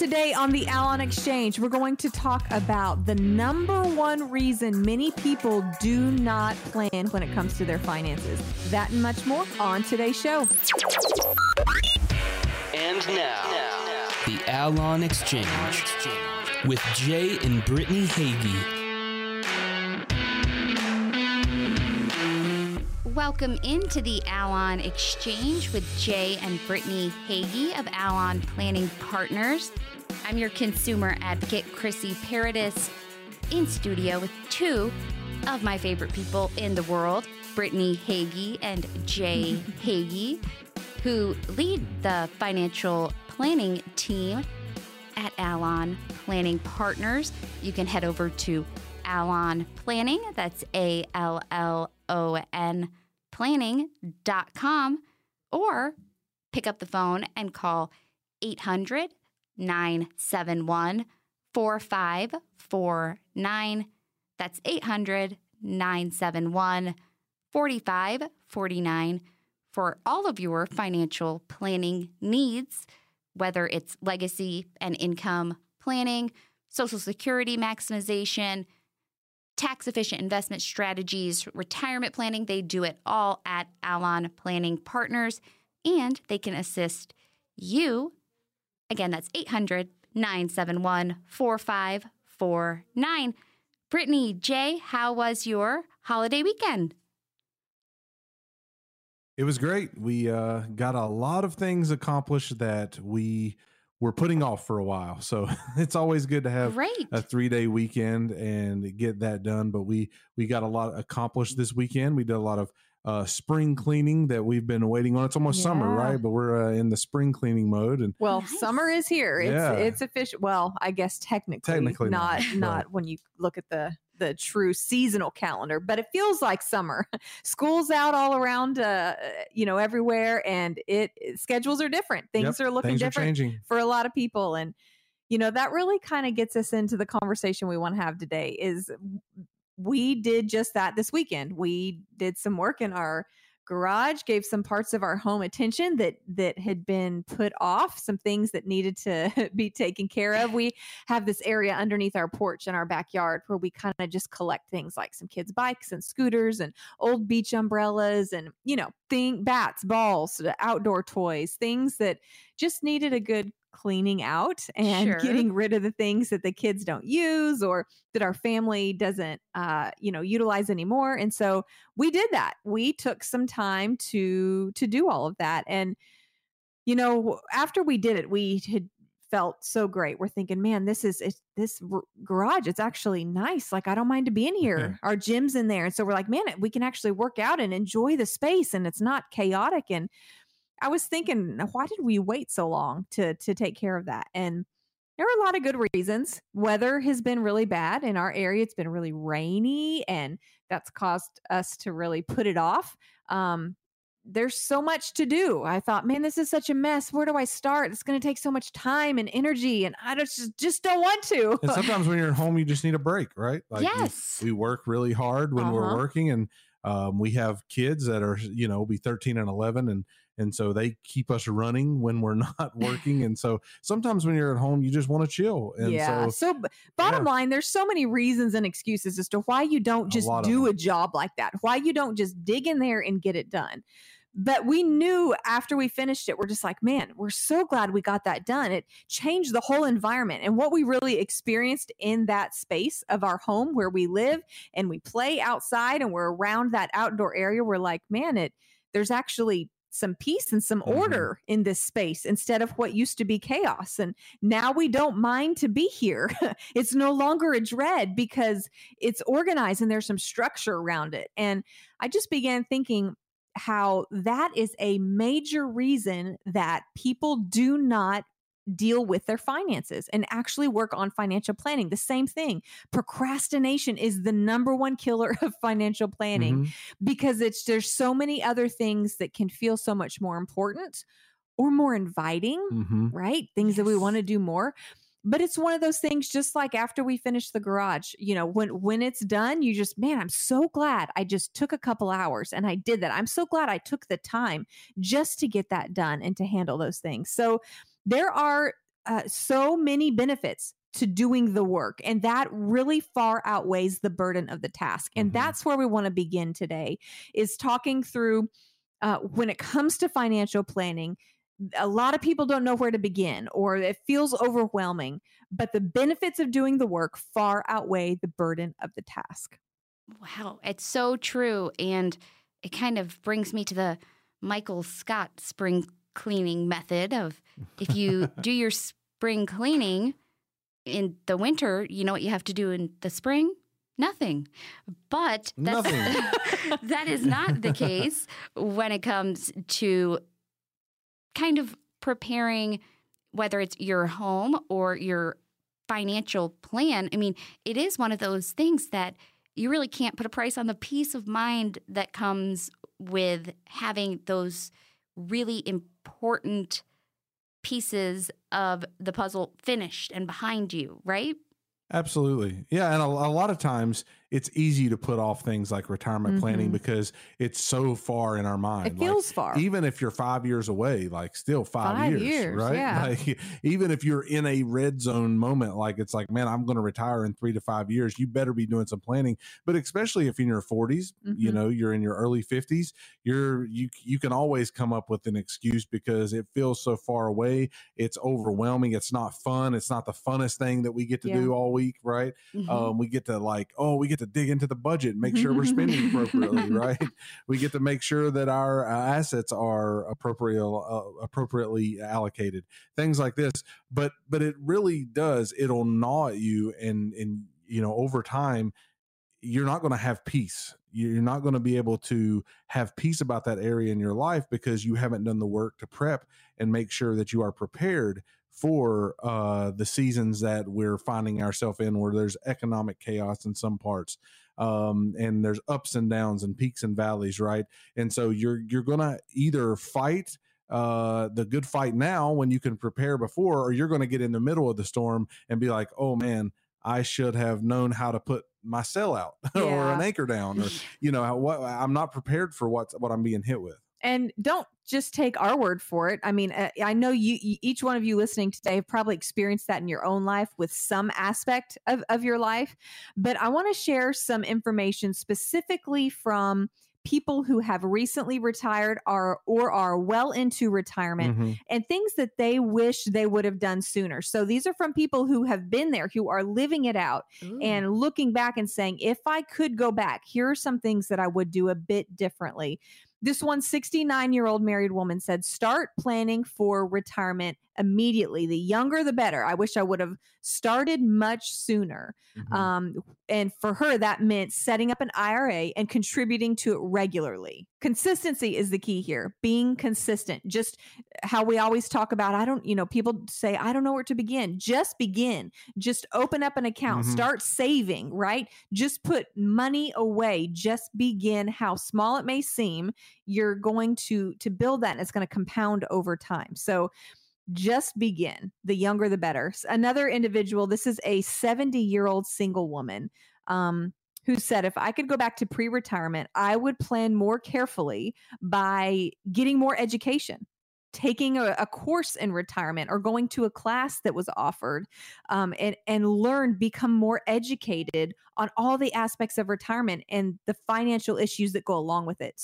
Today on the Allon Exchange, we're going to talk about the number one reason many people do not plan when it comes to their finances. That and much more on today's show. And now, the Allon Exchange with Jay and Brittany Hagee. Welcome into the Allon Exchange with Jay and Brittany Hagee of Allon Planning Partners. I'm your consumer advocate, Chrissy Paradis, in studio with two of my favorite people in the world, Brittany Hagee and Jay Hagy, who lead the financial planning team at Allon Planning Partners. You can head over to Allon Planning, that's A-L-L-O-N planning.com, or pick up the phone and call 800-971-4549. That's 800-971-4549 for all of your financial planning needs, whether it's legacy and income planning, Social Security maximization, tax-efficient investment strategies, retirement planning. They do it all at Allon Planning Partners, and they can assist you. Again, that's 800-971-4549. Brittany, Jay, how was your holiday weekend? It was great. We got a lot of things accomplished that we were putting off for a while. So it's always good to have a 3-day weekend and get that done. But we got a lot accomplished this weekend. We did a lot of spring cleaning that we've been waiting on. It's almost summer, right? But we're in the spring cleaning mode. And summer is here. It's official. Well, I guess technically not when you look at the true seasonal calendar, but it feels like summer. School's out all around, everywhere, and schedules are different. Things are looking different for a lot of people. And, that really kind of gets us into the conversation we want to have today is we did just that this weekend. We did some work in our garage, gave some parts of our home attention that had been put off, some things that needed to be taken care of. We have this area underneath our porch in our backyard where we kind of just collect things like some kids' bikes and scooters and old beach umbrellas and, bats, balls, outdoor toys, things that just needed a good cleaning out and getting rid of the things that the kids don't use or that our family doesn't, utilize anymore. And so we did that. We took some time to do all of that. And, after we did it, we had felt so great. We're thinking, man, this garage, it's actually nice. Like, I don't mind to be in here. Our gym's in there. And so we're like, man, we can actually work out and enjoy the space and it's not chaotic. And I was thinking, why did we wait so long to take care of that? And there are a lot of good reasons. Weather has been really bad in our area. It's been really rainy, and that's caused us to really put it off. There's so much to do. I thought, man, this is such a mess. Where do I start? It's going to take so much time and energy, and I just don't want to. And sometimes when you're at home, you just need a break, right? Like we work really hard when we're working, and we have kids that are, be 13 and 11, and so they keep us running when we're not working. And so sometimes when you're at home, you just want to chill. And So bottom line, there's so many reasons and excuses as to why you don't just do a job like that, why you don't just dig in there and get it done. But we knew after we finished it, we're just like, man, we're so glad we got that done. It changed the whole environment. And what we really experienced in that space of our home where we live and we play outside and we're around that outdoor area, we're like, man, there's actually some peace and some order in this space instead of what used to be chaos. And now we don't mind to be here. It's no longer a dread because it's organized and there's some structure around it. And I just began thinking how that is a major reason that people do not deal with their finances and actually work on financial planning. The same thing. Procrastination is the number one killer of financial planning because there's so many other things that can feel so much more important or more inviting, right? Things that we want to do more. But it's one of those things, just like after we finish the garage, when it's done, you just, man, I'm so glad I just took a couple hours and I did that. I'm so glad I took the time just to get that done and to handle those things. So there are so many benefits to doing the work. And that really far outweighs the burden of the task. And that's where we want to begin today, is talking through when it comes to financial planning. A lot of people don't know where to begin, or it feels overwhelming, but the benefits of doing the work far outweigh the burden of the task. Wow. It's so true. And it kind of brings me to the Michael Scott spring cleaning method of, if you do your spring cleaning in the winter, you know what you have to do in the spring? Nothing. But that's, that is not the case when it comes to kind of preparing, whether it's your home or your financial plan. I mean, it is one of those things that you really can't put a price on, the peace of mind that comes with having those really important pieces of the puzzle finished and behind you, right? Absolutely. Yeah. And a lot of times it's easy to put off things like retirement planning because it's so far in our mind. It feels like, far. Even if you're 5 years away, like still five years, right? Yeah. Like, even if you're in a red zone moment, like it's like, man, I'm going to retire in 3 to 5 years. You better be doing some planning. But especially if you're in your 40s, you know, you're in your early 50s, you can always come up with an excuse because it feels so far away. It's overwhelming. It's not fun. It's not the funnest thing that we get to do all week, right? We get to like, we get to dig into the budget and make sure we're spending appropriately, right? We get to make sure that our assets are appropriately allocated, things like this. But it really does, it'll gnaw at you. And, you know, over time, you're not going to have peace. You're not going to be able to have peace about that area in your life because you haven't done the work to prep and make sure that you are prepared for the seasons that we're finding ourselves in, where there's economic chaos in some parts, and there's ups and downs and peaks and valleys, right? And so you're gonna either fight the good fight now when you can prepare before, or you're gonna get in the middle of the storm and be like, oh man, I should have known how to put my sail out or an anchor down, or you know, I'm not prepared for what I'm being hit with. And don't just take our word for it. I mean, I know each one of you listening today have probably experienced that in your own life with some aspect of your life. But I want to share some information specifically from people who have recently retired or are well into retirement and things that they wish they would have done sooner. So these are from people who have been there, who are living it out and looking back and saying, if I could go back, here are some things that I would do a bit differently. This one 69-year-old married woman said, start planning for retirement immediately. The younger, the better. I wish I would have started much sooner. And for her, that meant setting up an IRA and contributing to it regularly. Consistency is the key here. Being consistent. Just how we always talk about, people say, I don't know where to begin. Just begin. Just open up an account. Start saving, right? Just put money away. Just begin. How small it may seem, you're going to build that, and it's going to compound over time. So just begin. The younger, the better. Another individual, this is a 70-year-old single woman who said, if I could go back to pre-retirement, I would plan more carefully by getting more education, taking a course in retirement, or going to a class that was offered, and become more educated on all the aspects of retirement and the financial issues that go along with it.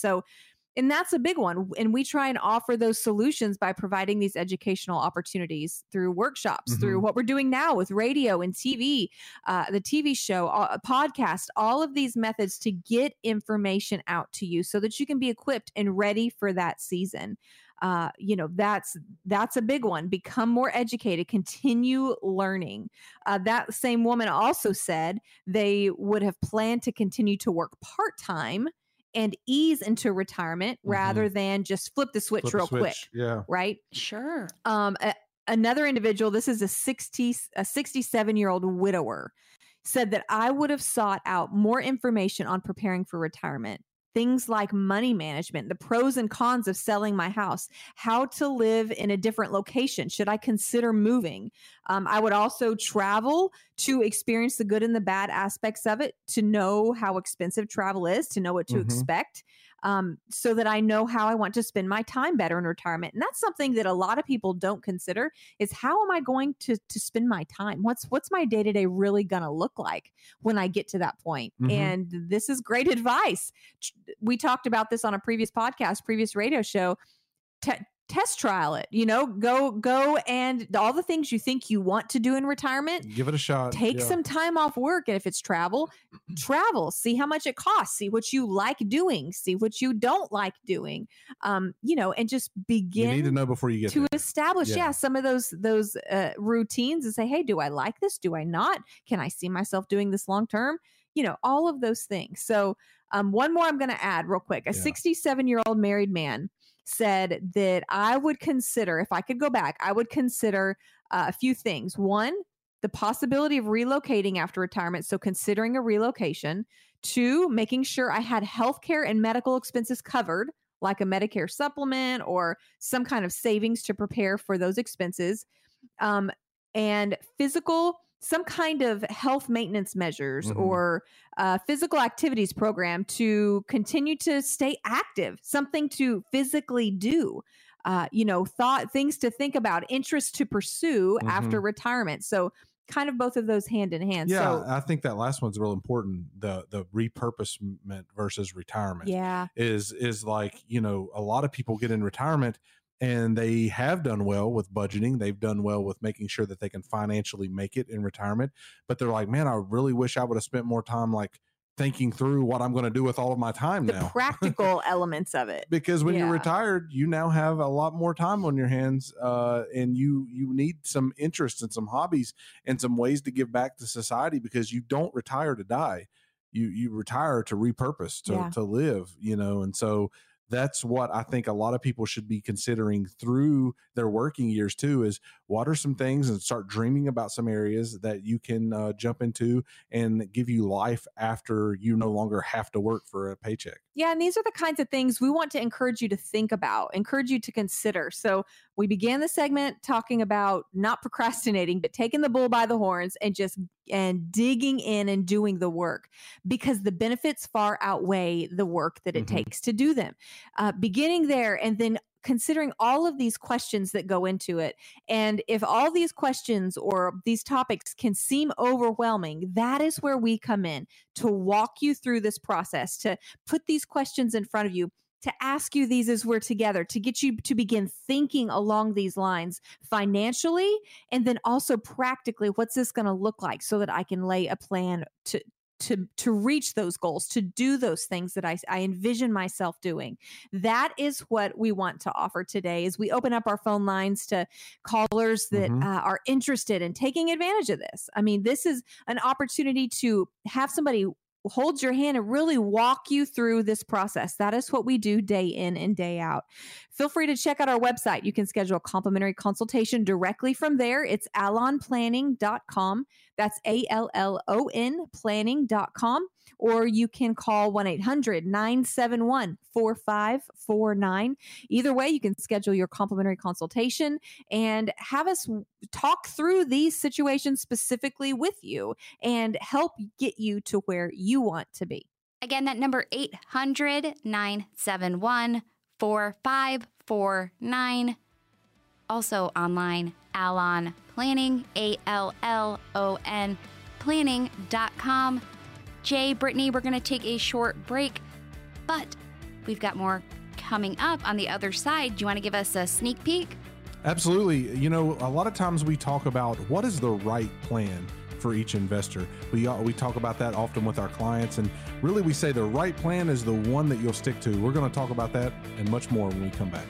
And that's a big one. And we try and offer those solutions by providing these educational opportunities through workshops, through what we're doing now with radio and TV, the TV show, a podcast, all of these methods to get information out to you so that you can be equipped and ready for that season. That's a big one. Become more educated, continue learning. That same woman also said they would have planned to continue to work part-time and ease into retirement rather than just flip the switch real quick. Yeah. Right? Sure. Another individual, this is a 67-year-old widower, said that I would have sought out more information on preparing for retirement. Things like money management, the pros and cons of selling my house, how to live in a different location. Should I consider moving? I would also travel to experience the good and the bad aspects of it, to know how expensive travel is, to know what to expect. so that I know how I want to spend my time better in retirement. And that's something that a lot of people don't consider is how am I going to spend my time? What's my day-to-day really going to look like when I get to that point? Mm-hmm. And this is great advice. We talked about this on a previous podcast, previous radio show. Test trial it, go and all the things you think you want to do in retirement, give it a shot. Take some time off work. And if it's travel, see how much it costs, see what you like doing, see what you don't like doing, and just begin. You need to know before you get to establish some of those routines and say, hey, do I like this? Do I not? Can I see myself doing this long term? All of those things. So one more I'm going to add real quick. A 67-year-old married man said that I would consider, if I could go back, I would consider a few things. One, the possibility of relocating after retirement. So considering a relocation. Two, making sure I had healthcare and medical expenses covered, like a Medicare supplement or some kind of savings to prepare for those expenses. And physical, some kind of health maintenance measures or physical activities program to continue to stay active, something to physically do, things to think about, interests to pursue after retirement. So kind of both of those hand in hand. Yeah, so, I think that last one's real important. The repurposement versus retirement is like, a lot of people get in retirement and they have done well with budgeting. They've done well with making sure that they can financially make it in retirement. But they're like, man, I really wish I would have spent more time like thinking through what I'm going to do with all of my time now. The practical elements of it. Because when you're retired, you now have a lot more time on your hands and you need some interests and some hobbies and some ways to give back to society, because you don't retire to die. You retire to repurpose, to live, and so that's what I think a lot of people should be considering through their working years too, is what are some things, and start dreaming about some areas that you can jump into and give you life after you no longer have to work for a paycheck. Yeah. And these are the kinds of things we want to encourage you to think about, encourage you to consider. So we began the segment talking about not procrastinating, but taking the bull by the horns and just digging in and doing the work, because the benefits far outweigh the work that it takes to do them. Beginning there and then considering all of these questions that go into it. And if all these questions or these topics can seem overwhelming, that is where we come in to walk you through this process, to put these questions in front of you, to ask you these as we're together, to get you to begin thinking along these lines financially, and then also practically, what's this going to look like so that I can lay a plan to reach those goals, to do those things that I envision myself doing. That is what we want to offer today as we open up our phone lines to callers that are interested in taking advantage of this. I mean, this is an opportunity to have somebody hold your hand and really walk you through this process. That is what we do day in and day out. Feel free to check out our website. You can schedule a complimentary consultation directly from there. It's allonplanning.com. That's ALLON planning.com. Or you can call 1-800-971-4549. Either way, you can schedule your complimentary consultation and have us talk through these situations specifically with you and help get you to where you want to be. Again, that number 800-971-4549. Also online, Allon Planning, ALLON planning.com. Jay, Brittany, we're going to take a short break, but we've got more coming up on the other side. Do you want to give us a sneak peek? Absolutely. A lot of times we talk about what is the right plan for each investor. We talk about that often with our clients, and really we say the right plan is the one that you'll stick to. We're going to talk about that and much more when we come back.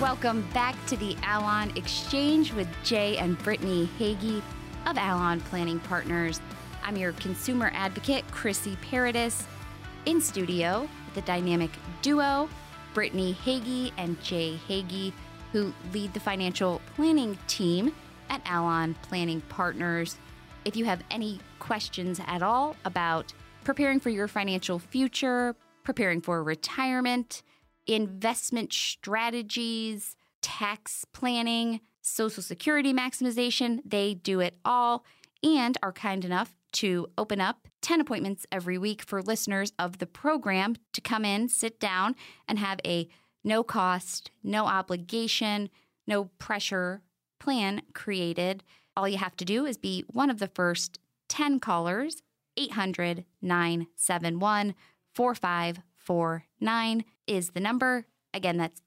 Welcome back to the Allon Exchange with Jay and Brittany Hagee of Allon Planning Partners. I'm your consumer advocate, Chrissy Paradis, in studio with the dynamic duo, Brittany Hagee and Jay Hagy, who lead the financial planning team at Allon Planning Partners. If you have any questions at all about preparing for your financial future, preparing for retirement, investment strategies, tax planning, Social Security maximization. They do it all and are kind enough to open up 10 appointments every week for listeners of the program to come in, sit down, and have a no-cost, no-obligation, no-pressure plan created. All you have to do is be one of the first 10 callers, 800-971-4549 is the number. Again, that's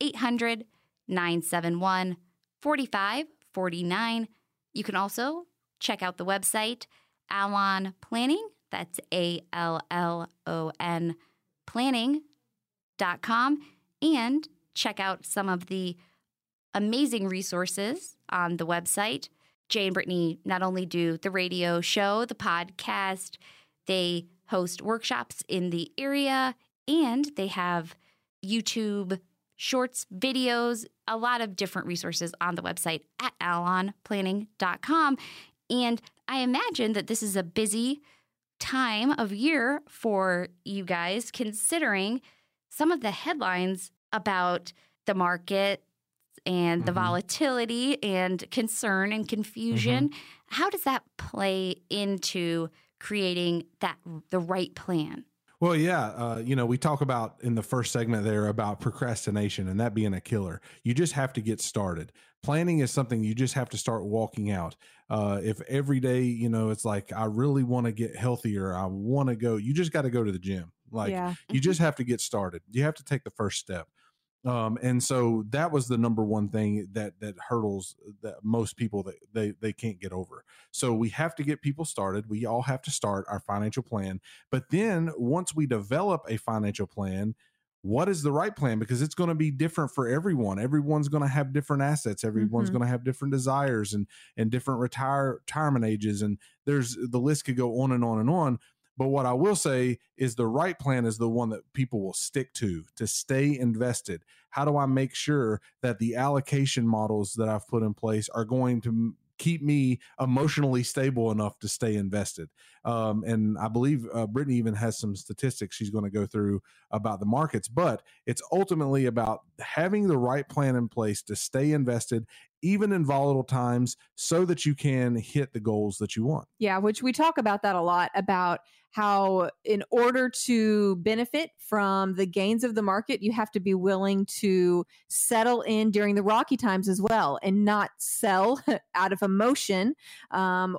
800-971-4549. You can also check out the website, Allon Planning. That's A-L-L-O-N planning.com. And check out some of the amazing resources on the website. Jay and Brittany not only do the radio show, the podcast, they host workshops in the area, and they have YouTube shorts, videos, a lot of different resources on the website at allonplanning.com. And I imagine that this is a busy time of year for you guys, considering some of the headlines about the market and the volatility and concern and confusion. How does that play into creating the right plan? Well, yeah. We talk about in the first segment there about procrastination and that being a killer. You just have to get started. Planning is something you just have to start walking out. If every day, it's like, I really want to get healthier. I want to go. You just got to go to the gym. You just have to get started. You have to take the first step. And so that was the number one thing that hurdles that most people that they can't get over. So we have to get people started. We all have to start our financial plan. But then once we develop a financial plan, what is the right plan? Because it's going to be different for everyone. Everyone's going to have different assets. Everyone's going to have different desires and different retirement ages. And the list could go on and on and on. But what I will say is the right plan is the one that people will stick to stay invested. How do I make sure that the allocation models that I've put in place are going to keep me emotionally stable enough to stay invested? And I believe Brittany even has some statistics she's going to go through about the markets, but it's ultimately about having the right plan in place to stay invested even in volatile times, so that you can hit the goals that you want. Yeah, which we talk about that a lot, about how in order to benefit from the gains of the market, you have to be willing to settle in during the rocky times as well and not sell out of emotion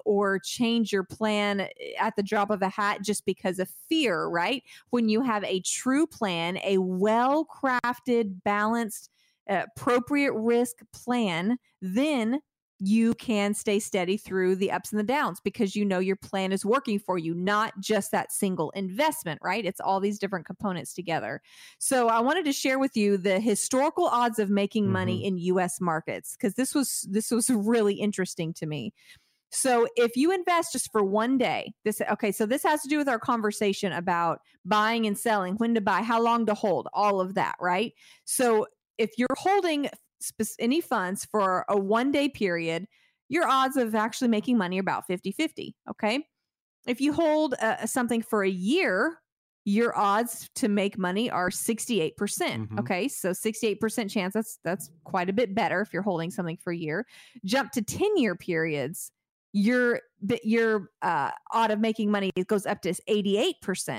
or change your plan at the drop of a hat just because of fear, right? When you have a true plan, a well-crafted, balanced, appropriate risk plan, then you can stay steady through the ups and the downs because you know your plan is working for you, not just that single investment, right? It's all these different components together. So I wanted to share with you the historical odds of making money in U.S. markets, because this was really interesting to me. So if you invest just for one day, so this has to do with our conversation about buying and selling, when to buy, how long to hold, all of that, right? So if you're holding any funds for a one-day period, your odds of actually making money are about 50-50, okay? If you hold something for a year, your odds to make money are 68%, okay? So 68% chance, that's quite a bit better if you're holding something for a year. Jump to 10-year periods, your odds of making money, it goes up to 88%. Wow.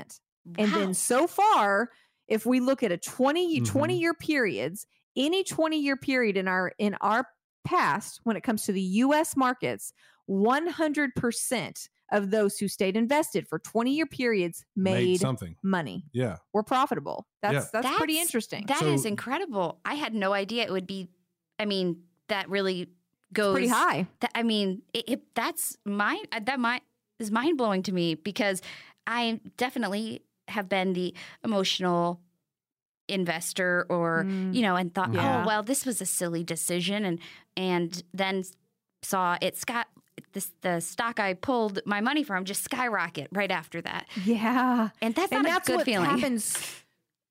And then so far, if we look at a 20-year periods, any 20-year period in our past, when it comes to the U.S. markets, 100% of those who stayed invested for 20-year periods made something, money. Yeah, were profitable. That's pretty interesting. That is incredible. I had no idea it would be. I mean, that really goes pretty high. That is mind blowing to me, because I definitely have been the emotional investor or, and thought, oh, well, this was a silly decision. And then saw the stock I pulled my money from just skyrocket right after that. Yeah. And that's not a good feeling. Happens.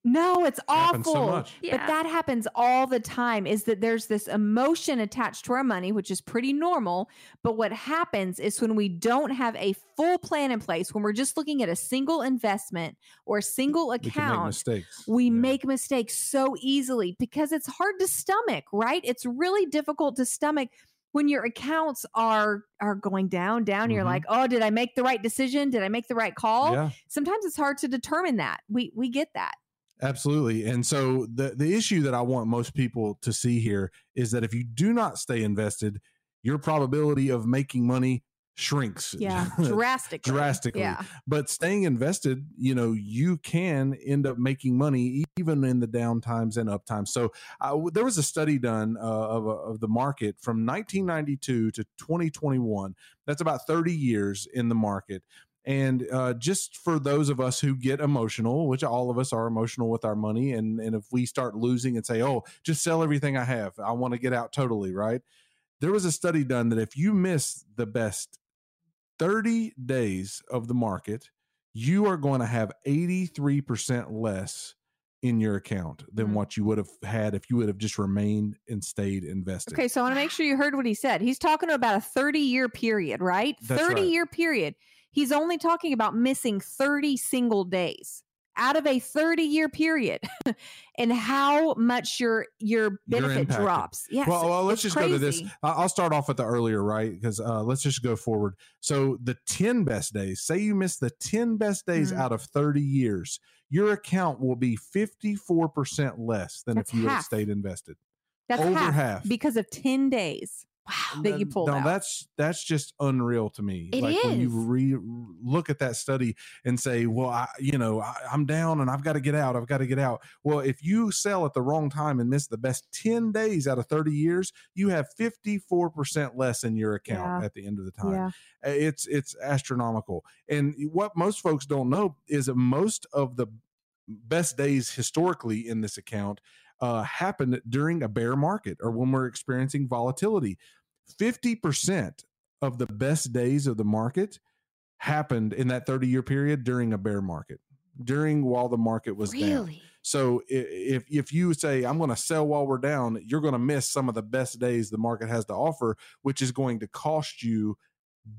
No, it's awful. So much. Yeah. But that happens all the time, is that there's this emotion attached to our money, which is pretty normal. But what happens is when we don't have a full plan in place, when we're just looking at a single investment or a single account, we make mistakes so easily because it's hard to stomach, right? It's really difficult to stomach when your accounts are going down, mm-hmm. you're like, oh, did I make the right decision? Did I make the right call? Yeah. Sometimes it's hard to determine that. We get that. Absolutely. And so the issue that I want most people to see here is that if you do not stay invested, your probability of making money shrinks. Yeah, drastically. Drastically. Yeah. But staying invested, you know, you can end up making money even in the down times and up times. So there was a study done of the market from 1992 to 2021. That's about 30 years in the market. And just for those of us who get emotional, which all of us are emotional with our money, and if we start losing and say, oh, just sell everything I have, I want to get out totally, right? There was a study done that if you miss the best 30 days of the market, you are going to have 83% less in your account than mm-hmm. what you would have had if you would have just remained and stayed invested. Okay, so I want to make sure you heard what he said. He's talking about a 30-year period, right? That's 30-year right. period. He's only talking about missing 30 single days out of a 30-year period and how much your benefit drops. Yes, well, let's just go to this. I'll start off with the earlier, right? Because let's just go forward. So the 10 best days, say you miss the 10 best days out of 30 years, your account will be 54% less than if you had stayed invested. That's over half. Because of 10 days. Wow, that you pulled out. That's just unreal to me. It like is. When you look at that study and say, well, I'm down and I've got to get out. I've got to get out. Well, if you sell at the wrong time and miss the best 10 days out of 30 years, you have 54% less in your account at the end of the time. Yeah. It's astronomical. And what most folks don't know is that most of the best days historically in this account happened during a bear market or when we're experiencing volatility. 50% of the best days of the market happened in that 30-year period during a bear market, while the market was down. So if you say, I'm going to sell while we're down, you're going to miss some of the best days the market has to offer, which is going to cost you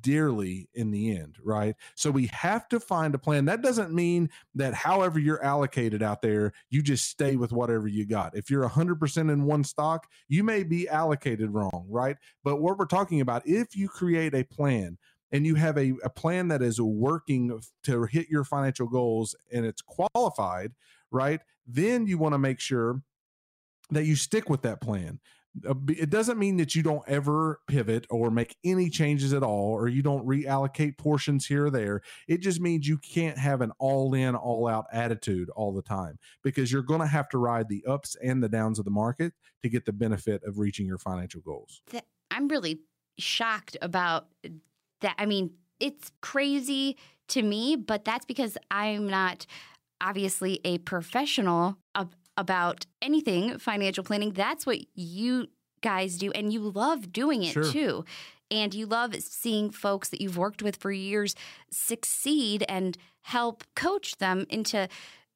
dearly in the end, right? So we have to find a plan. That doesn't mean that however you're allocated out there, you just stay with whatever you got. If you're 100% in one stock, you may be allocated wrong, right? But what we're talking about, if you create a plan and you have a plan that is working to hit your financial goals and it's qualified, right? Then you want to make sure that you stick with that plan. It doesn't mean that you don't ever pivot or make any changes at all, or you don't reallocate portions here or there. It just means you can't have an all-in, all-out attitude all the time, because you're going to have to ride the ups and the downs of the market to get the benefit of reaching your financial goals. I'm really shocked about that. I mean, it's crazy to me, but that's because I'm not obviously a professional about anything financial planning. That's what you guys do, and you love doing it too. And you love seeing folks that you've worked with for years succeed and help coach them into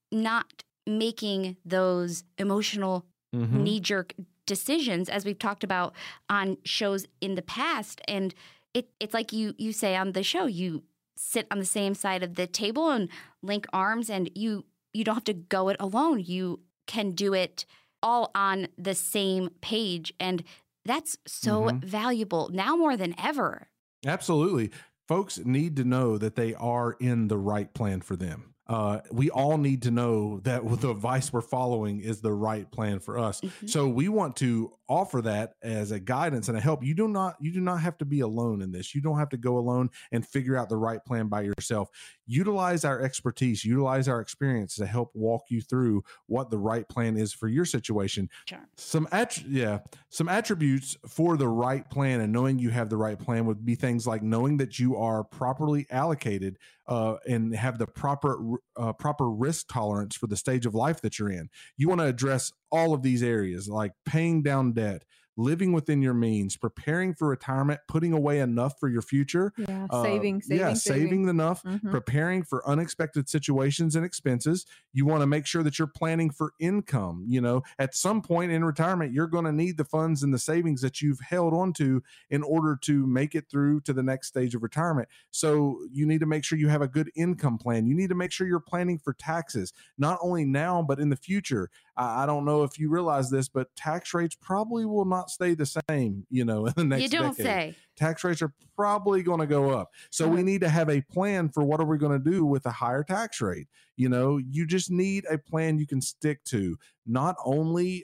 not making those emotional knee-jerk decisions, as we've talked about on shows in the past. And it's like you say on the show, you sit on the same side of the table and link arms, and you don't have to go it alone. You can do it all on the same page. And that's so valuable now more than ever. Absolutely. Folks need to know that they are in the right plan for them. We all need to know that the advice we're following is the right plan for us. So we want to offer that as a guidance and a help. You do not have to be alone in this. You don't have to go alone and figure out the right plan by yourself. Utilize our expertise, utilize our experience to help walk you through what the right plan is for your situation. Sure. Some attributes for the right plan and knowing you have the right plan would be things like knowing that you are properly allocated and have the proper risk tolerance for the stage of life that you're in. You want to address all of these areas, like paying down debt, living within your means, preparing for retirement, putting away enough for your future, saving enough, preparing for unexpected situations and expenses. You want to make sure that you're planning for income. You know, at some point in retirement, you're going to need the funds and the savings that you've held onto in order to make it through to the next stage of retirement. So you need to make sure you have a good income plan. You need to make sure you're planning for taxes, not only now, but in the future. I don't know if you realize this, but tax rates probably will not stay the same, you know, in the next decade. Tax rates are probably going to go up. So we need to have a plan for what are we going to do with a higher tax rate. You know, you just need a plan you can stick to, not only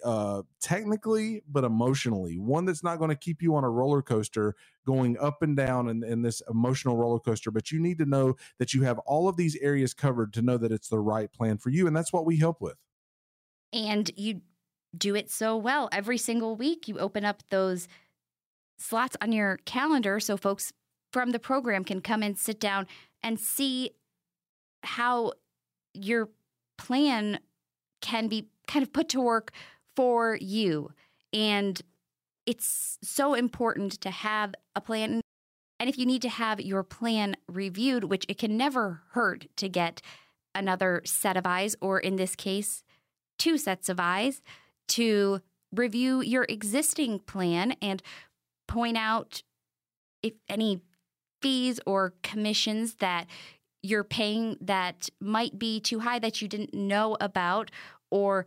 technically, but emotionally. One that's not going to keep you on a roller coaster going up and down in this emotional roller coaster. But you need to know that you have all of these areas covered to know that it's the right plan for you. And that's what we help with. And you do it so well. Every single week, you open up those slots on your calendar so folks from the program can come and sit down and see how your plan can be kind of put to work for you. And it's so important to have a plan. And if you need to have your plan reviewed, which it can never hurt to get another set of eyes, or in this case, two sets of eyes, to review your existing plan and point out if any fees or commissions that you're paying that might be too high that you didn't know about, or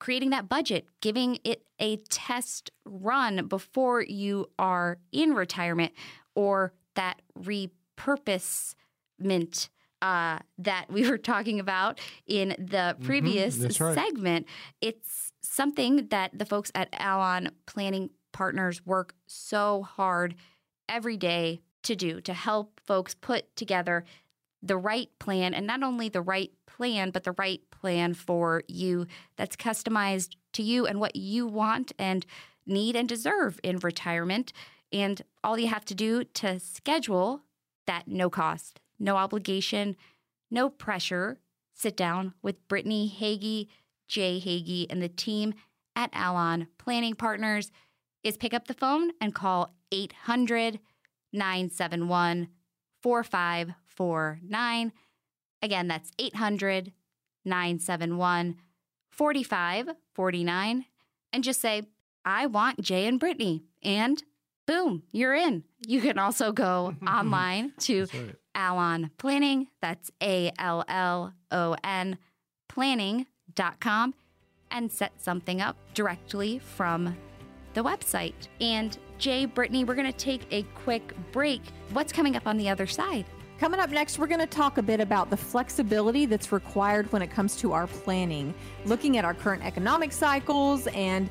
creating that budget, giving it a test run before you are in retirement, or that repurposement that we were talking about in the previous segment. It's something that the folks at Allon Planning Partners work so hard every day to do, to help folks put together the right plan, and not only the right plan, but the right plan for you that's customized to you and what you want and need and deserve in retirement. And all you have to do to schedule that no cost, no obligation, no pressure, sit down with Brittany Hagee, Jay Hagee, and the team at Allon Planning Partners is pick up the phone and call 800-971-4549. Again, that's 800-971-4549. And just say, I want Jay and Brittany. And boom, you're in. You can also go online to Allon Planning. That's Allon planning.com and set something up directly from the website. And Jay, Brittany, we're going to take a quick break. What's coming up on the other side? Coming up next, we're going to talk a bit about the flexibility that's required when it comes to our planning, looking at our current economic cycles and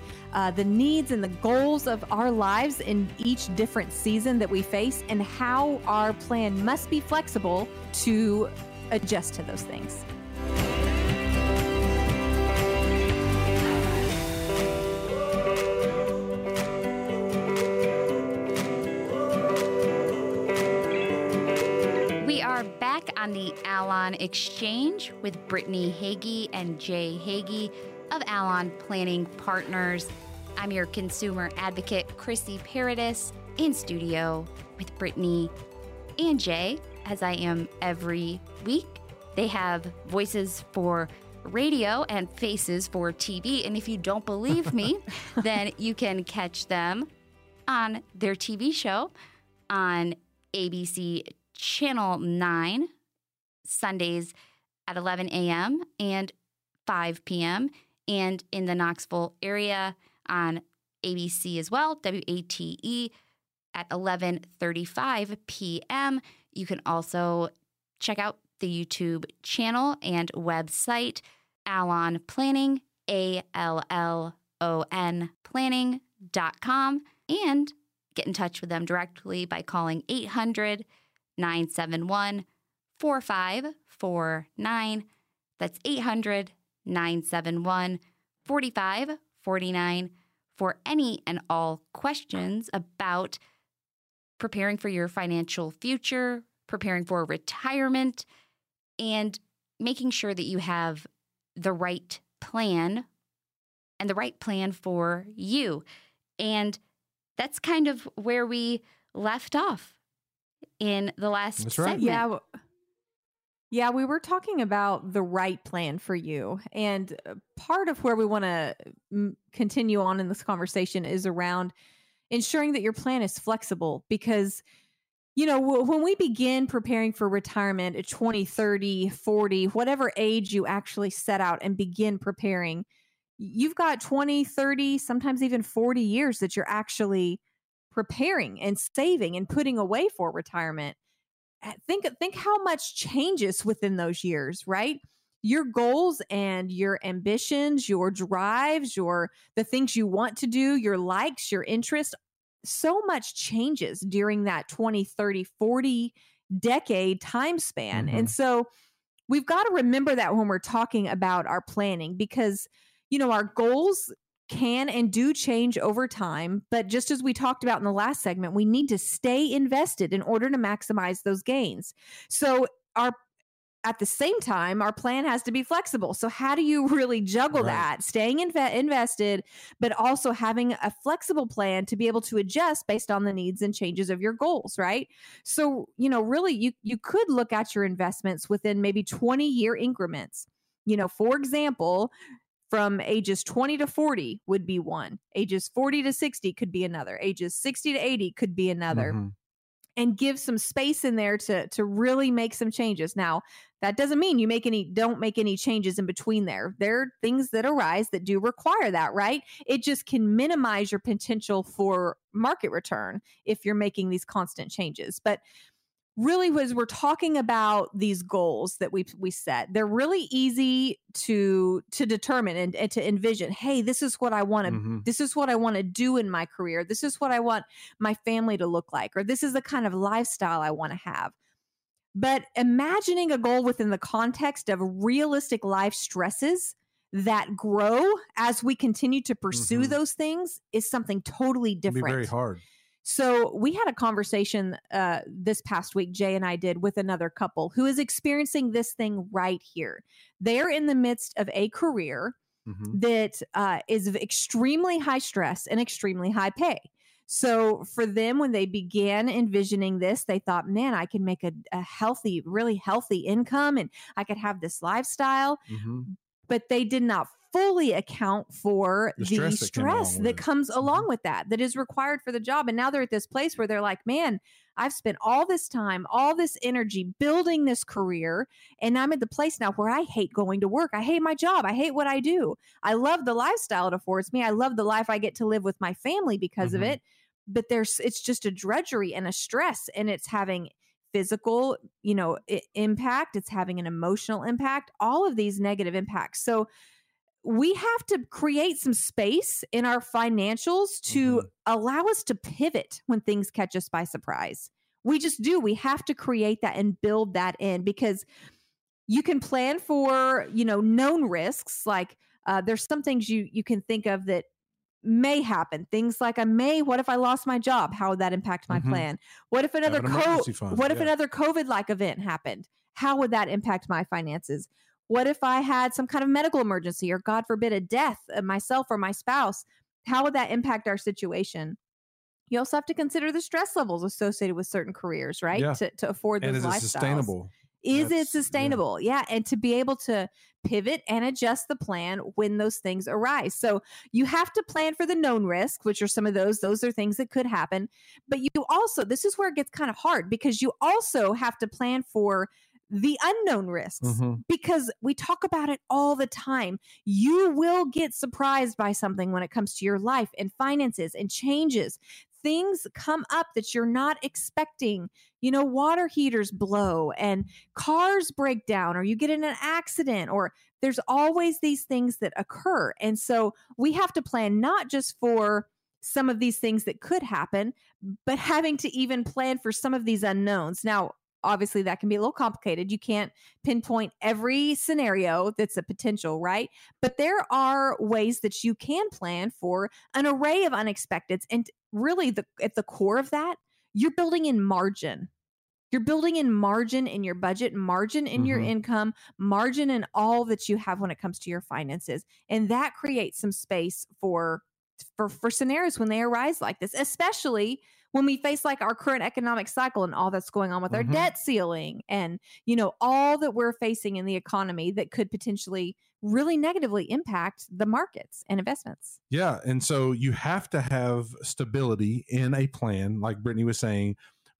the needs and the goals of our lives in each different season that we face, and how our plan must be flexible to adjust to those things. Back on the Allon Exchange with Brittany Hagee and Jay Hagee of Allon Planning Partners. I'm your consumer advocate, Chrissy Paradis, in studio with Brittany and Jay, as I am every week. They have voices for radio and faces for TV. And if you don't believe me, then you can catch them on their TV show on ABC Channel 9, Sundays at 11 a.m. and 5 p.m. and in the Knoxville area on ABC as well, WATE at 11:35 p.m. You can also check out the YouTube channel and website, Allon Planning, Allon planning.com, and get in touch with them directly by calling 800-971-4549. That's 800-971-4549 for any and all questions about preparing for your financial future, preparing for retirement, and making sure that you have the right plan and the right plan for you. And that's kind of where we left off in the last segment. Yeah, we were talking about the right plan for you. And part of where we want to continue on in this conversation is around ensuring that your plan is flexible, because you know, when we begin preparing for retirement at 20, 30, 40, whatever age you actually set out and begin preparing, you've got 20, 30, sometimes even 40 years that you're actually preparing and saving and putting away for retirement. Think how much changes within those years, right? Your goals and your ambitions, your drives, the things you want to do, your likes, your interests, so much changes during that 20, 30, 40 decade time span. Mm-hmm. And so we've got to remember that when we're talking about our planning, because, you know, our goals can and do change over time. But just as we talked about in the last segment, we need to stay invested in order to maximize those gains. So at the same time, our plan has to be flexible. So how do you really juggle that, staying invested, but also having a flexible plan to be able to adjust based on the needs and changes of your goals, right? So, you know, really you could look at your investments within maybe 20-year increments. You know, for example, from ages 20 to 40 would be one, ages 40 to 60 could be another, ages 60 to 80 could be another. Mm-hmm. And give some space in there to really make some changes. Now, that doesn't mean you don't make any changes in between there. There are things that arise that do require that, right? It just can minimize your potential for market return if you're making these constant changes. But really, as we're talking about these goals that we set, they're really easy to determine and to envision. Hey, this is what I want to this is what I want to do in my career. This is what I want my family to look like, or this is the kind of lifestyle I want to have. But imagining a goal within the context of realistic life stresses that grow as we continue to pursue those things is something totally different. It'd be very hard. So we had a conversation this past week, Jay and I did, with another couple who is experiencing this thing right here. They're in the midst of a career that is of extremely high stress and extremely high pay. So for them, when they began envisioning this, they thought, man, I can make a healthy, really healthy income and I could have this lifestyle. But they did not fully account for the stress that comes along with that is required for the job. And now they're at this place where they're like, man, I've spent all this time, all this energy building this career. And I'm at the place now where I hate going to work. I hate my job. I hate what I do. I love the lifestyle it affords me. I love the life I get to live with my family because of it. But it's just a drudgery and a stress, and it's having physical, you know, impact. It's having an emotional impact, all of these negative impacts. So we have to create some space in our financials to allow us to pivot when things catch us by surprise. We just do. We have to create that and build that in, because you can plan for, you know, known risks. Like there's some things you can think of that may happen. Things like what if I lost my job? How would that impact my plan? What if another COVID-like event happened? How would that impact my finances? What if I had some kind of medical emergency, or God forbid, a death of myself or my spouse? How would that impact our situation? You also have to consider the stress levels associated with certain careers, right? Yeah. To afford those lifestyles. Is it sustainable? Yeah. And to be able to pivot and adjust the plan when those things arise. So you have to plan for the known risks, which are some of those. Those are things that could happen. But you also, this is where it gets kind of hard, because you also have to plan for the unknown risks, because we talk about it all the time. You will get surprised by something when it comes to your life and finances and changes. Things come up that you're not expecting. You know, water heaters blow and cars break down, or you get in an accident, or there's always these things that occur. And so we have to plan not just for some of these things that could happen, but having to even plan for some of these unknowns. Now, obviously, that can be a little complicated. You can't pinpoint every scenario that's a potential, right? But there are ways that you can plan for an array of unexpecteds. And really, at the core of that, you're building in margin. You're building in margin in your budget, margin in your income, margin in all that you have when it comes to your finances. And that creates some space for scenarios when they arise like this, especially when we face like our current economic cycle and all that's going on with our debt ceiling and, you know, all that we're facing in the economy that could potentially really negatively impact the markets and investments. Yeah. And so you have to have stability in a plan, like Brittany was saying,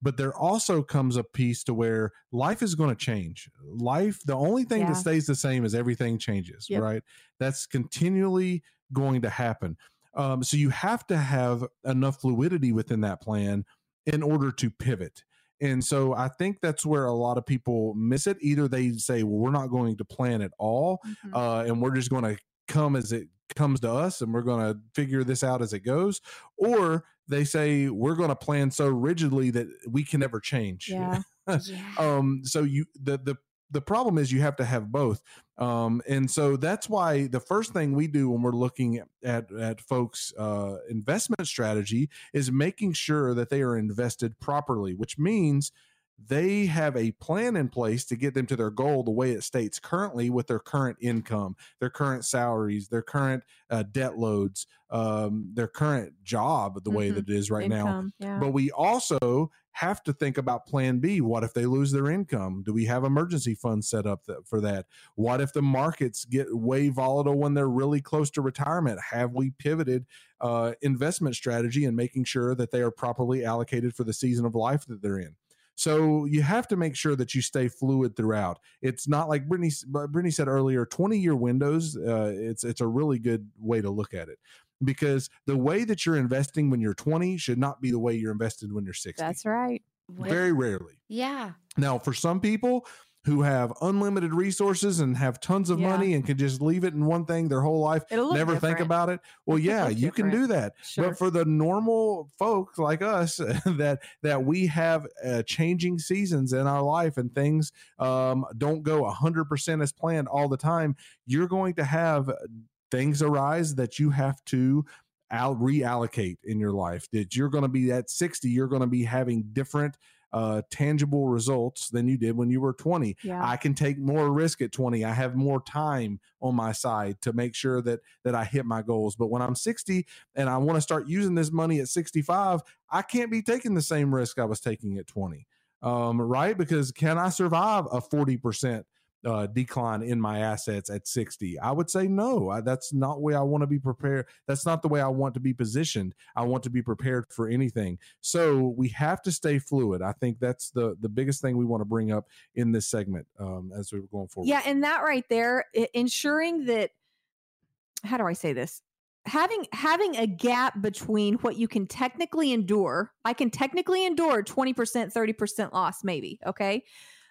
But there also comes a piece to where life is going to change. Life, the only thing that stays the same is everything changes, right? That's continually going to happen. So you have to have enough fluidity within that plan in order to pivot. And so I think that's where a lot of people miss it. Either they say, well, we're not going to plan at all, and we're just going to come as it comes to us, and we're going to figure this out as it goes. Or they say, we're going to plan so rigidly that we can never change. So the problem is you have to have both. And so that's why the first thing we do when we're looking at folks' investment strategy is making sure that they are invested properly, which means they have a plan in place to get them to their goal the way it states currently, with their current income, their current salaries, their current debt loads, their current job, the way that it is right now. But we also have to think about plan B. What if they lose their income? Do we have emergency funds set up for that? What if the markets get way volatile when they're really close to retirement? Have we pivoted investment strategy and making sure that they are properly allocated for the season of life that they're in? So you have to make sure that you stay fluid throughout. It's not like Brittany said earlier, 20-year windows, it's a really good way to look at it, because the way that you're investing when you're 20 should not be the way you're invested when you're 60. That's right. Very rarely. Yeah. Now, for some people who have unlimited resources and have tons of money and can just leave it in one thing their whole life, never think about it. Well, yeah, you can do that. Sure. But for the normal folks like us that we have changing seasons in our life, and things don't go 100% as planned all the time, you're going to have things arise that you have to reallocate in your life. That you're going to be at 60, you're going to be having different tangible results than you did when you were 20. Yeah. I can take more risk at 20. I have more time on my side to make sure that I hit my goals. But when I'm 60 and I want to start using this money at 65, I can't be taking the same risk I was taking at 20, right? Because can I survive a 40% decline in my assets at 60? I would say no. That's not the way I want to be prepared. That's not the way I want to be positioned. I want to be prepared for anything. So we have to stay fluid. I think that's the biggest thing we want to bring up in this segment as we're going forward. Yeah, and that right there, ensuring that, how do I say this? Having a gap between what you can technically endure. I can technically endure 20%, 30% loss maybe, okay?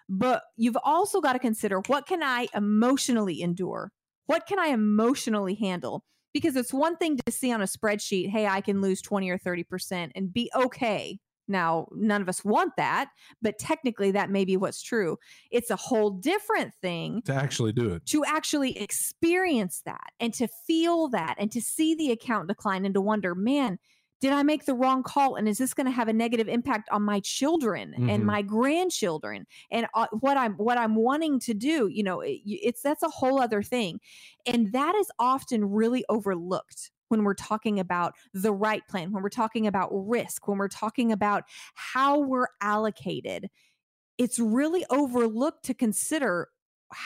But you've also got to consider, what can I emotionally endure? What can I emotionally handle? Because it's one thing to see on a spreadsheet, hey, I can lose 20 or 30% and be okay. Now, none of us want that, but technically that may be what's true. It's a whole different thing to actually do it, to actually experience that and to feel that and to see the account decline and to wonder, man, did I make the wrong call? And is this going to have a negative impact on my children and my grandchildren and what I'm wanting to do? You know, that's a whole other thing. And that is often really overlooked when we're talking about the right plan, when we're talking about risk, when we're talking about how we're allocated. It's really overlooked to consider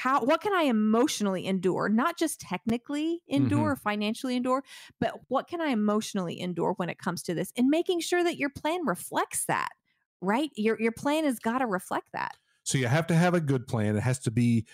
what can I emotionally endure? Not just technically endure, financially endure, but what can I emotionally endure when it comes to this? And making sure that your plan reflects that, right? Your plan has got to reflect that. So you have to have a good plan. It has to be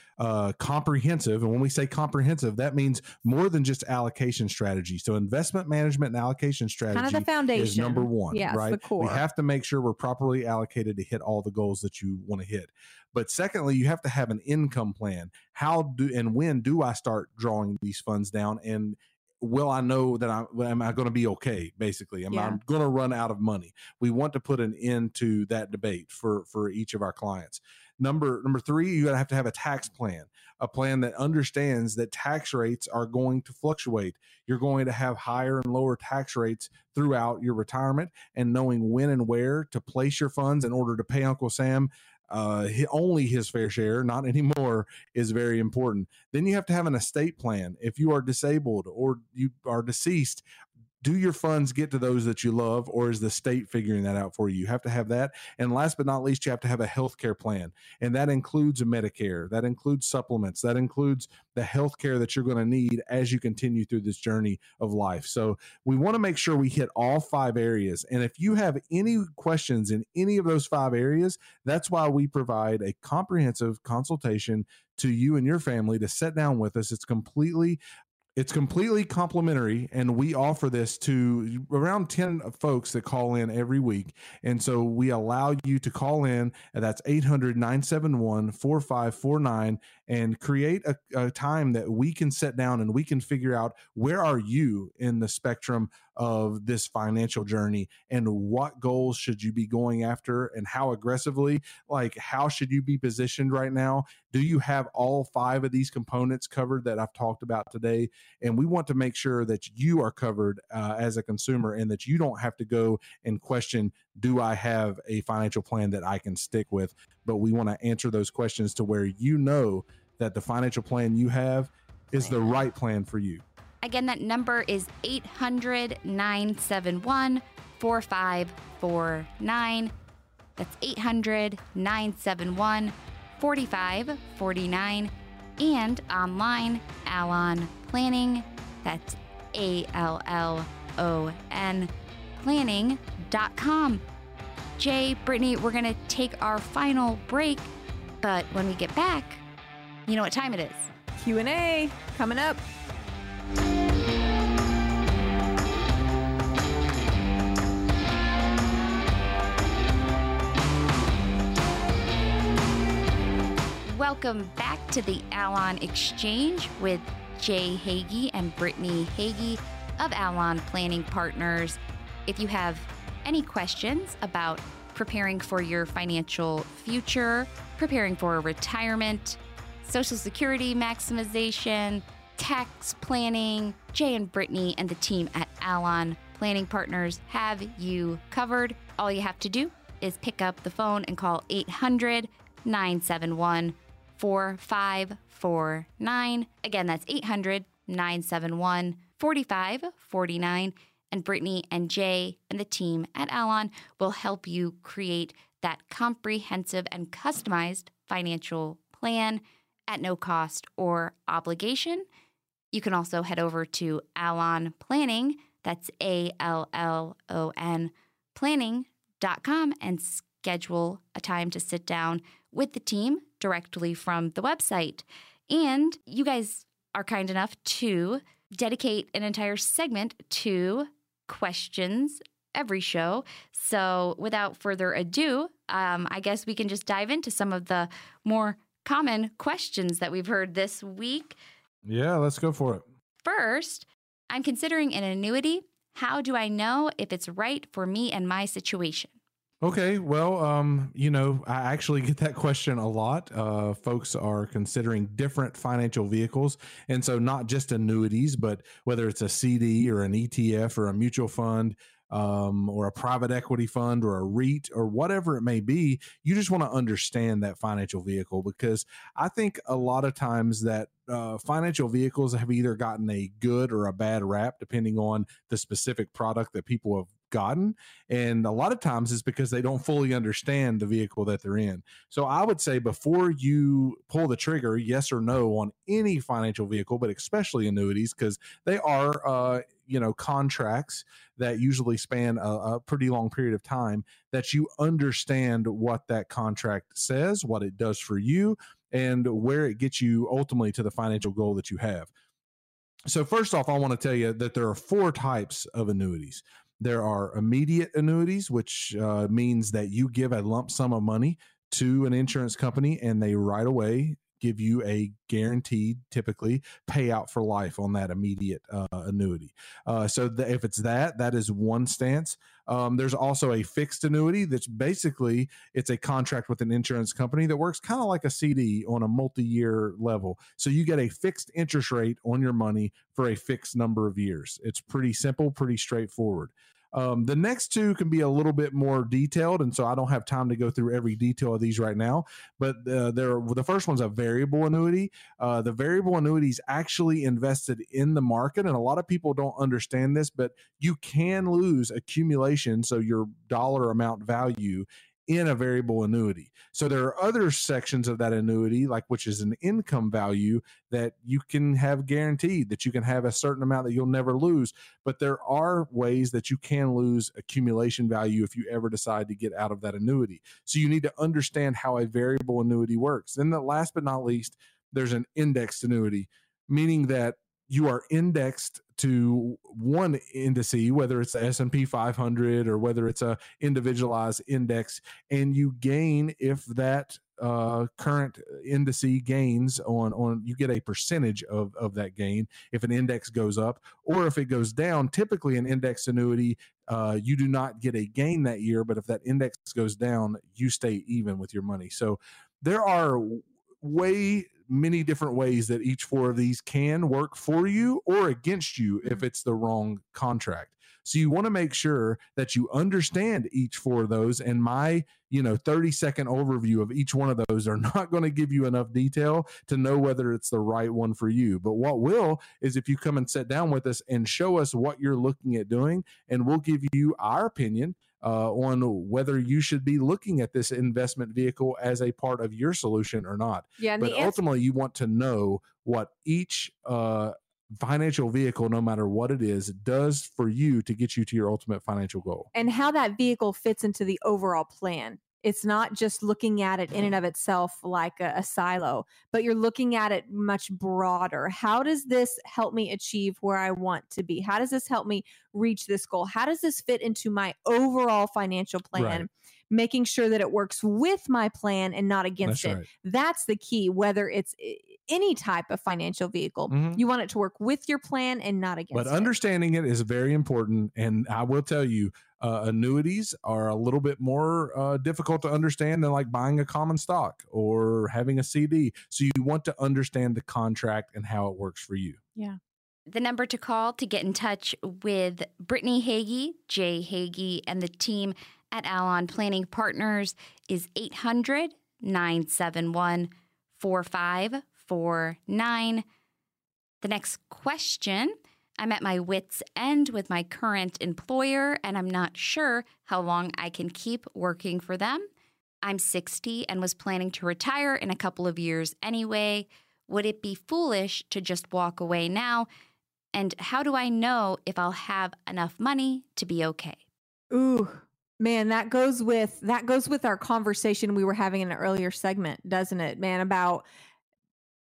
comprehensive. And when we say comprehensive, that means more than just allocation strategy. So investment management and allocation strategy kind of the foundation is number one, right? The core. We have to make sure we're properly allocated to hit all the goals that you want to hit. But secondly, you have to have an income plan. When do I start drawing these funds down? And will I know that am I going to be okay? Basically, I going to run out of money? We want to put an end to that debate for each of our clients. Number three, you have to have a tax plan, a plan that understands that tax rates are going to fluctuate. You're going to have higher and lower tax rates throughout your retirement, and knowing when and where to place your funds in order to pay Uncle Sam only his fair share, not anymore, is very important. Then you have to have an estate plan. If you are disabled or you are deceased, Do your funds get to those that you love, or is the state figuring that out for you? You have to have that. And last but not least, you have to have a healthcare plan. And that includes Medicare. That includes supplements. That includes the healthcare that you're going to need as you continue through this journey of life. So we want to make sure we hit all five areas. And if you have any questions in any of those five areas, that's why we provide a comprehensive consultation to you and your family to sit down with us. It's completely complimentary, and we offer this to around 10 folks that call in every week. And so we allow you to call in, and that's 800-971-4549, and create a time that we can sit down and we can figure out where are you in the spectrum of this financial journey, and what goals should you be going after, and how aggressively, like how should you be positioned right now? Do you have all five of these components covered that I've talked about today? And we want to make sure that you are covered as a consumer, and that you don't have to go and question, do I have a financial plan that I can stick with? But we want to answer those questions to where you know that the financial plan you have is the right plan for you. Again, that number is 800-971-4549. That's 800-971-4549. And online, Allon Planning. That's ALLON planning.com. Jay, Brittany, we're going to take our final break. But when we get back, you know what time it is. Q&A coming up. Welcome back to the Allon Exchange with Jay Hagee and Brittany Hagee of Allon Planning Partners. If you have any questions about preparing for your financial future, preparing for retirement, Social Security maximization, tax planning, Jay and Brittany and the team at Allon Planning Partners have you covered. All you have to do is pick up the phone and call 800-971-4549. Again, that's 800-971-4549. And Brittany and Jay and the team at Allon will help you create that comprehensive and customized financial plan at no cost or obligation. You can also head over to Allon Planning. That's ALLON planning.com and schedule a time to sit down with the team directly from the website. And you guys are kind enough to dedicate an entire segment to questions every show. So without further ado, I guess we can just dive into some of the more common questions that we've heard this week. Yeah, let's go for it. First, I'm considering an annuity. How do I know if it's right for me and my situation? Okay, well, you know, I actually get that question a lot. Folks are considering different financial vehicles. And so not just annuities, but whether it's a CD or an ETF or a mutual fund, or a private equity fund or a REIT or whatever it may be, you just want to understand that financial vehicle, because I think a lot of times that financial vehicles have either gotten a good or a bad rap depending on the specific product that people have gotten. And a lot of times it's because they don't fully understand the vehicle that they're in. So I would say before you pull the trigger, yes or no on any financial vehicle, but especially annuities, because they are, you know, contracts that usually span a pretty long period of time, that you understand what that contract says, what it does for you, and where it gets you ultimately to the financial goal that you have. So first off, I want to tell you that there are four types of annuities. There are immediate annuities, which means that you give a lump sum of money to an insurance company and they right away give you a guaranteed, typically, payout for life on that immediate annuity. So if it's that is one stance. There's also a fixed annuity that's basically, it's a contract with an insurance company that works kind of like a CD on a multi-year level. So you get a fixed interest rate on your money for a fixed number of years. It's pretty simple, pretty straightforward. The next two can be a little bit more detailed, and so I don't have time to go through every detail of these right now, but the first one's a variable annuity. The variable annuity is actually invested in the market, and a lot of people don't understand this, but you can lose accumulation, so your dollar amount value in a variable annuity. So there are other sections of that annuity, like which is an income value that you can have guaranteed, that you can have a certain amount that you'll never lose. But there are ways that you can lose accumulation value if you ever decide to get out of that annuity. So you need to understand how a variable annuity works. Then the last but not least, there's an indexed annuity, meaning that you are indexed to one indice, whether it's the S&P 500 or whether it's a individualized index, and you gain if that current indice gains on you get a percentage of that gain if an index goes up or if it goes down. Typically an index annuity, you do not get a gain that year, but if that index goes down, you stay even with your money. So there are many different ways that each four of these can work for you or against you if it's the wrong contract. So you want to make sure that you understand each four of those. And my, 30-second overview of each one of those are not going to give you enough detail to know whether it's the right one for you. But what will is if you come and sit down with us and show us what you're looking at doing, and we'll give you our opinion on whether you should be looking at this investment vehicle as a part of your solution or not. Yeah, but ultimately, you want to know what each financial vehicle, no matter what it is, does for you to get you to your ultimate financial goal. And how that vehicle fits into the overall plan. It's not just looking at it in and of itself like a silo, but you're looking at it much broader. How does this help me achieve where I want to be? How does this help me reach this goal? How does this fit into my overall financial plan? Right. Making sure that it works with my plan and not against it. Right. That's the key, whether it's any type of financial vehicle. Mm-hmm. You want it to work with your plan and not against it. But understanding it is very important. And I will tell you, annuities are a little bit more difficult to understand than like buying a common stock or having a CD. So you want to understand the contract and how it works for you. Yeah. The number to call to get in touch with Brittany Hagee, Jay Hagee, and the team at Allon Planning Partners is 800-971-4549. The next question: I'm at my wit's end with my current employer, and I'm not sure how long I can keep working for them. I'm 60 and was planning to retire in a couple of years anyway. Would it be foolish to just walk away now? And how do I know if I'll have enough money to be okay? Ooh, man, that goes with our conversation we were having in an earlier segment, doesn't it, man, about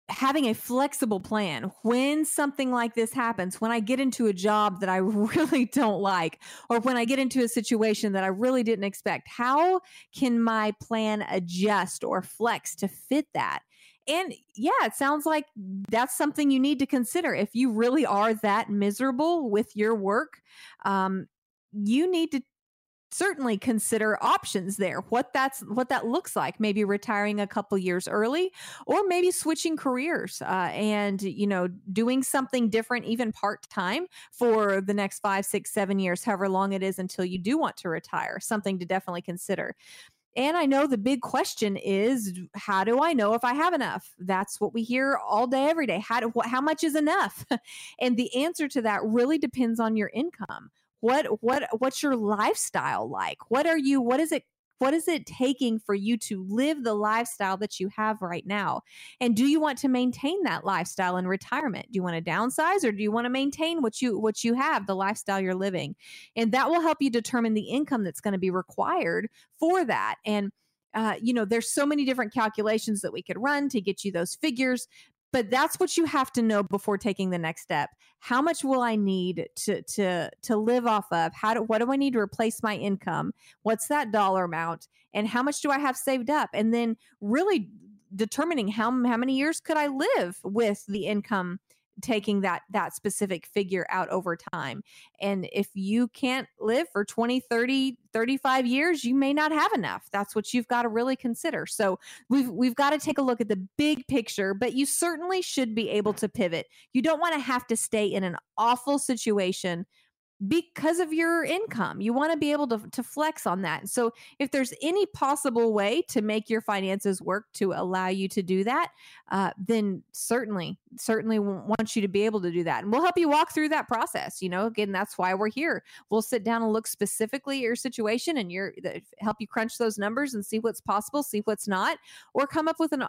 having a flexible plan. When something like this happens, when I get into a job that I really don't like, or when I get into a situation that I really didn't expect, how can my plan adjust or flex to fit that? And yeah, it sounds like that's something you need to consider. If you really are that miserable with your work, you need to certainly consider options there, what that looks like, maybe retiring a couple years early, or maybe switching careers and, doing something different, even part-time for the next 5, 6, 7 years, however long it is until you do want to retire, something to definitely consider. And I know the big question is, how do I know if I have enough? That's what we hear all day, every day. How much is enough? And the answer to that really depends on your income. What's your lifestyle like? What is it taking for you to live the lifestyle that you have right now? And do you want to maintain that lifestyle in retirement? Do you want to downsize, or do you want to maintain what you have, the lifestyle you're living? And that will help you determine the income that's going to be required for that. And, there's so many different calculations that we could run to get you those figures, but that's what you have to know before taking the next step. How much will I need to live off of? What do I need to replace my income? What's that dollar amount? And how much do I have saved up? And then really determining how many years could I live with the income, taking that specific figure out over time. And if you can't live for 20, 30, 35 years, you may not have enough. That's what you've got to really consider. So we've got to take a look at the big picture, but you certainly should be able to pivot. You don't want to have to stay in an awful situation because of your income. You want to be able to flex on that. So if there's any possible way to make your finances work to allow you to do that, then certainly want you to be able to do that. And we'll help you walk through that process. You know, again, that's why we're here. We'll sit down and look specifically at your situation and help you crunch those numbers and see what's possible, see what's not, or come up with an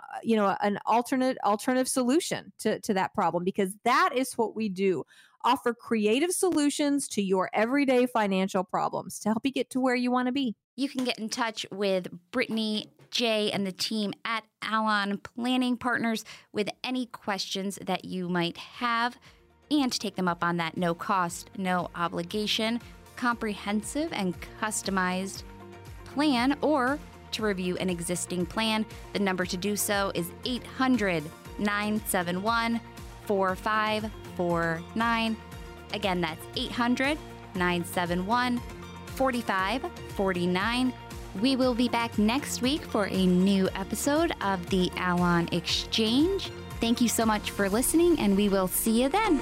alternative solution to that problem, because that is what we do. Offer creative solutions to your everyday financial problems to help you get to where you want to be. You can get in touch with Brittany, Jay, and the team at Allon Planning Partners with any questions that you might have, and take them up on that no cost, no obligation, comprehensive and customized plan, or to review an existing plan. The number to do so is 800-971-4549. Again, that's 800-971-4549. We will be back next week for a new episode of the Allon Exchange. Thank you so much for listening, and we will see you then.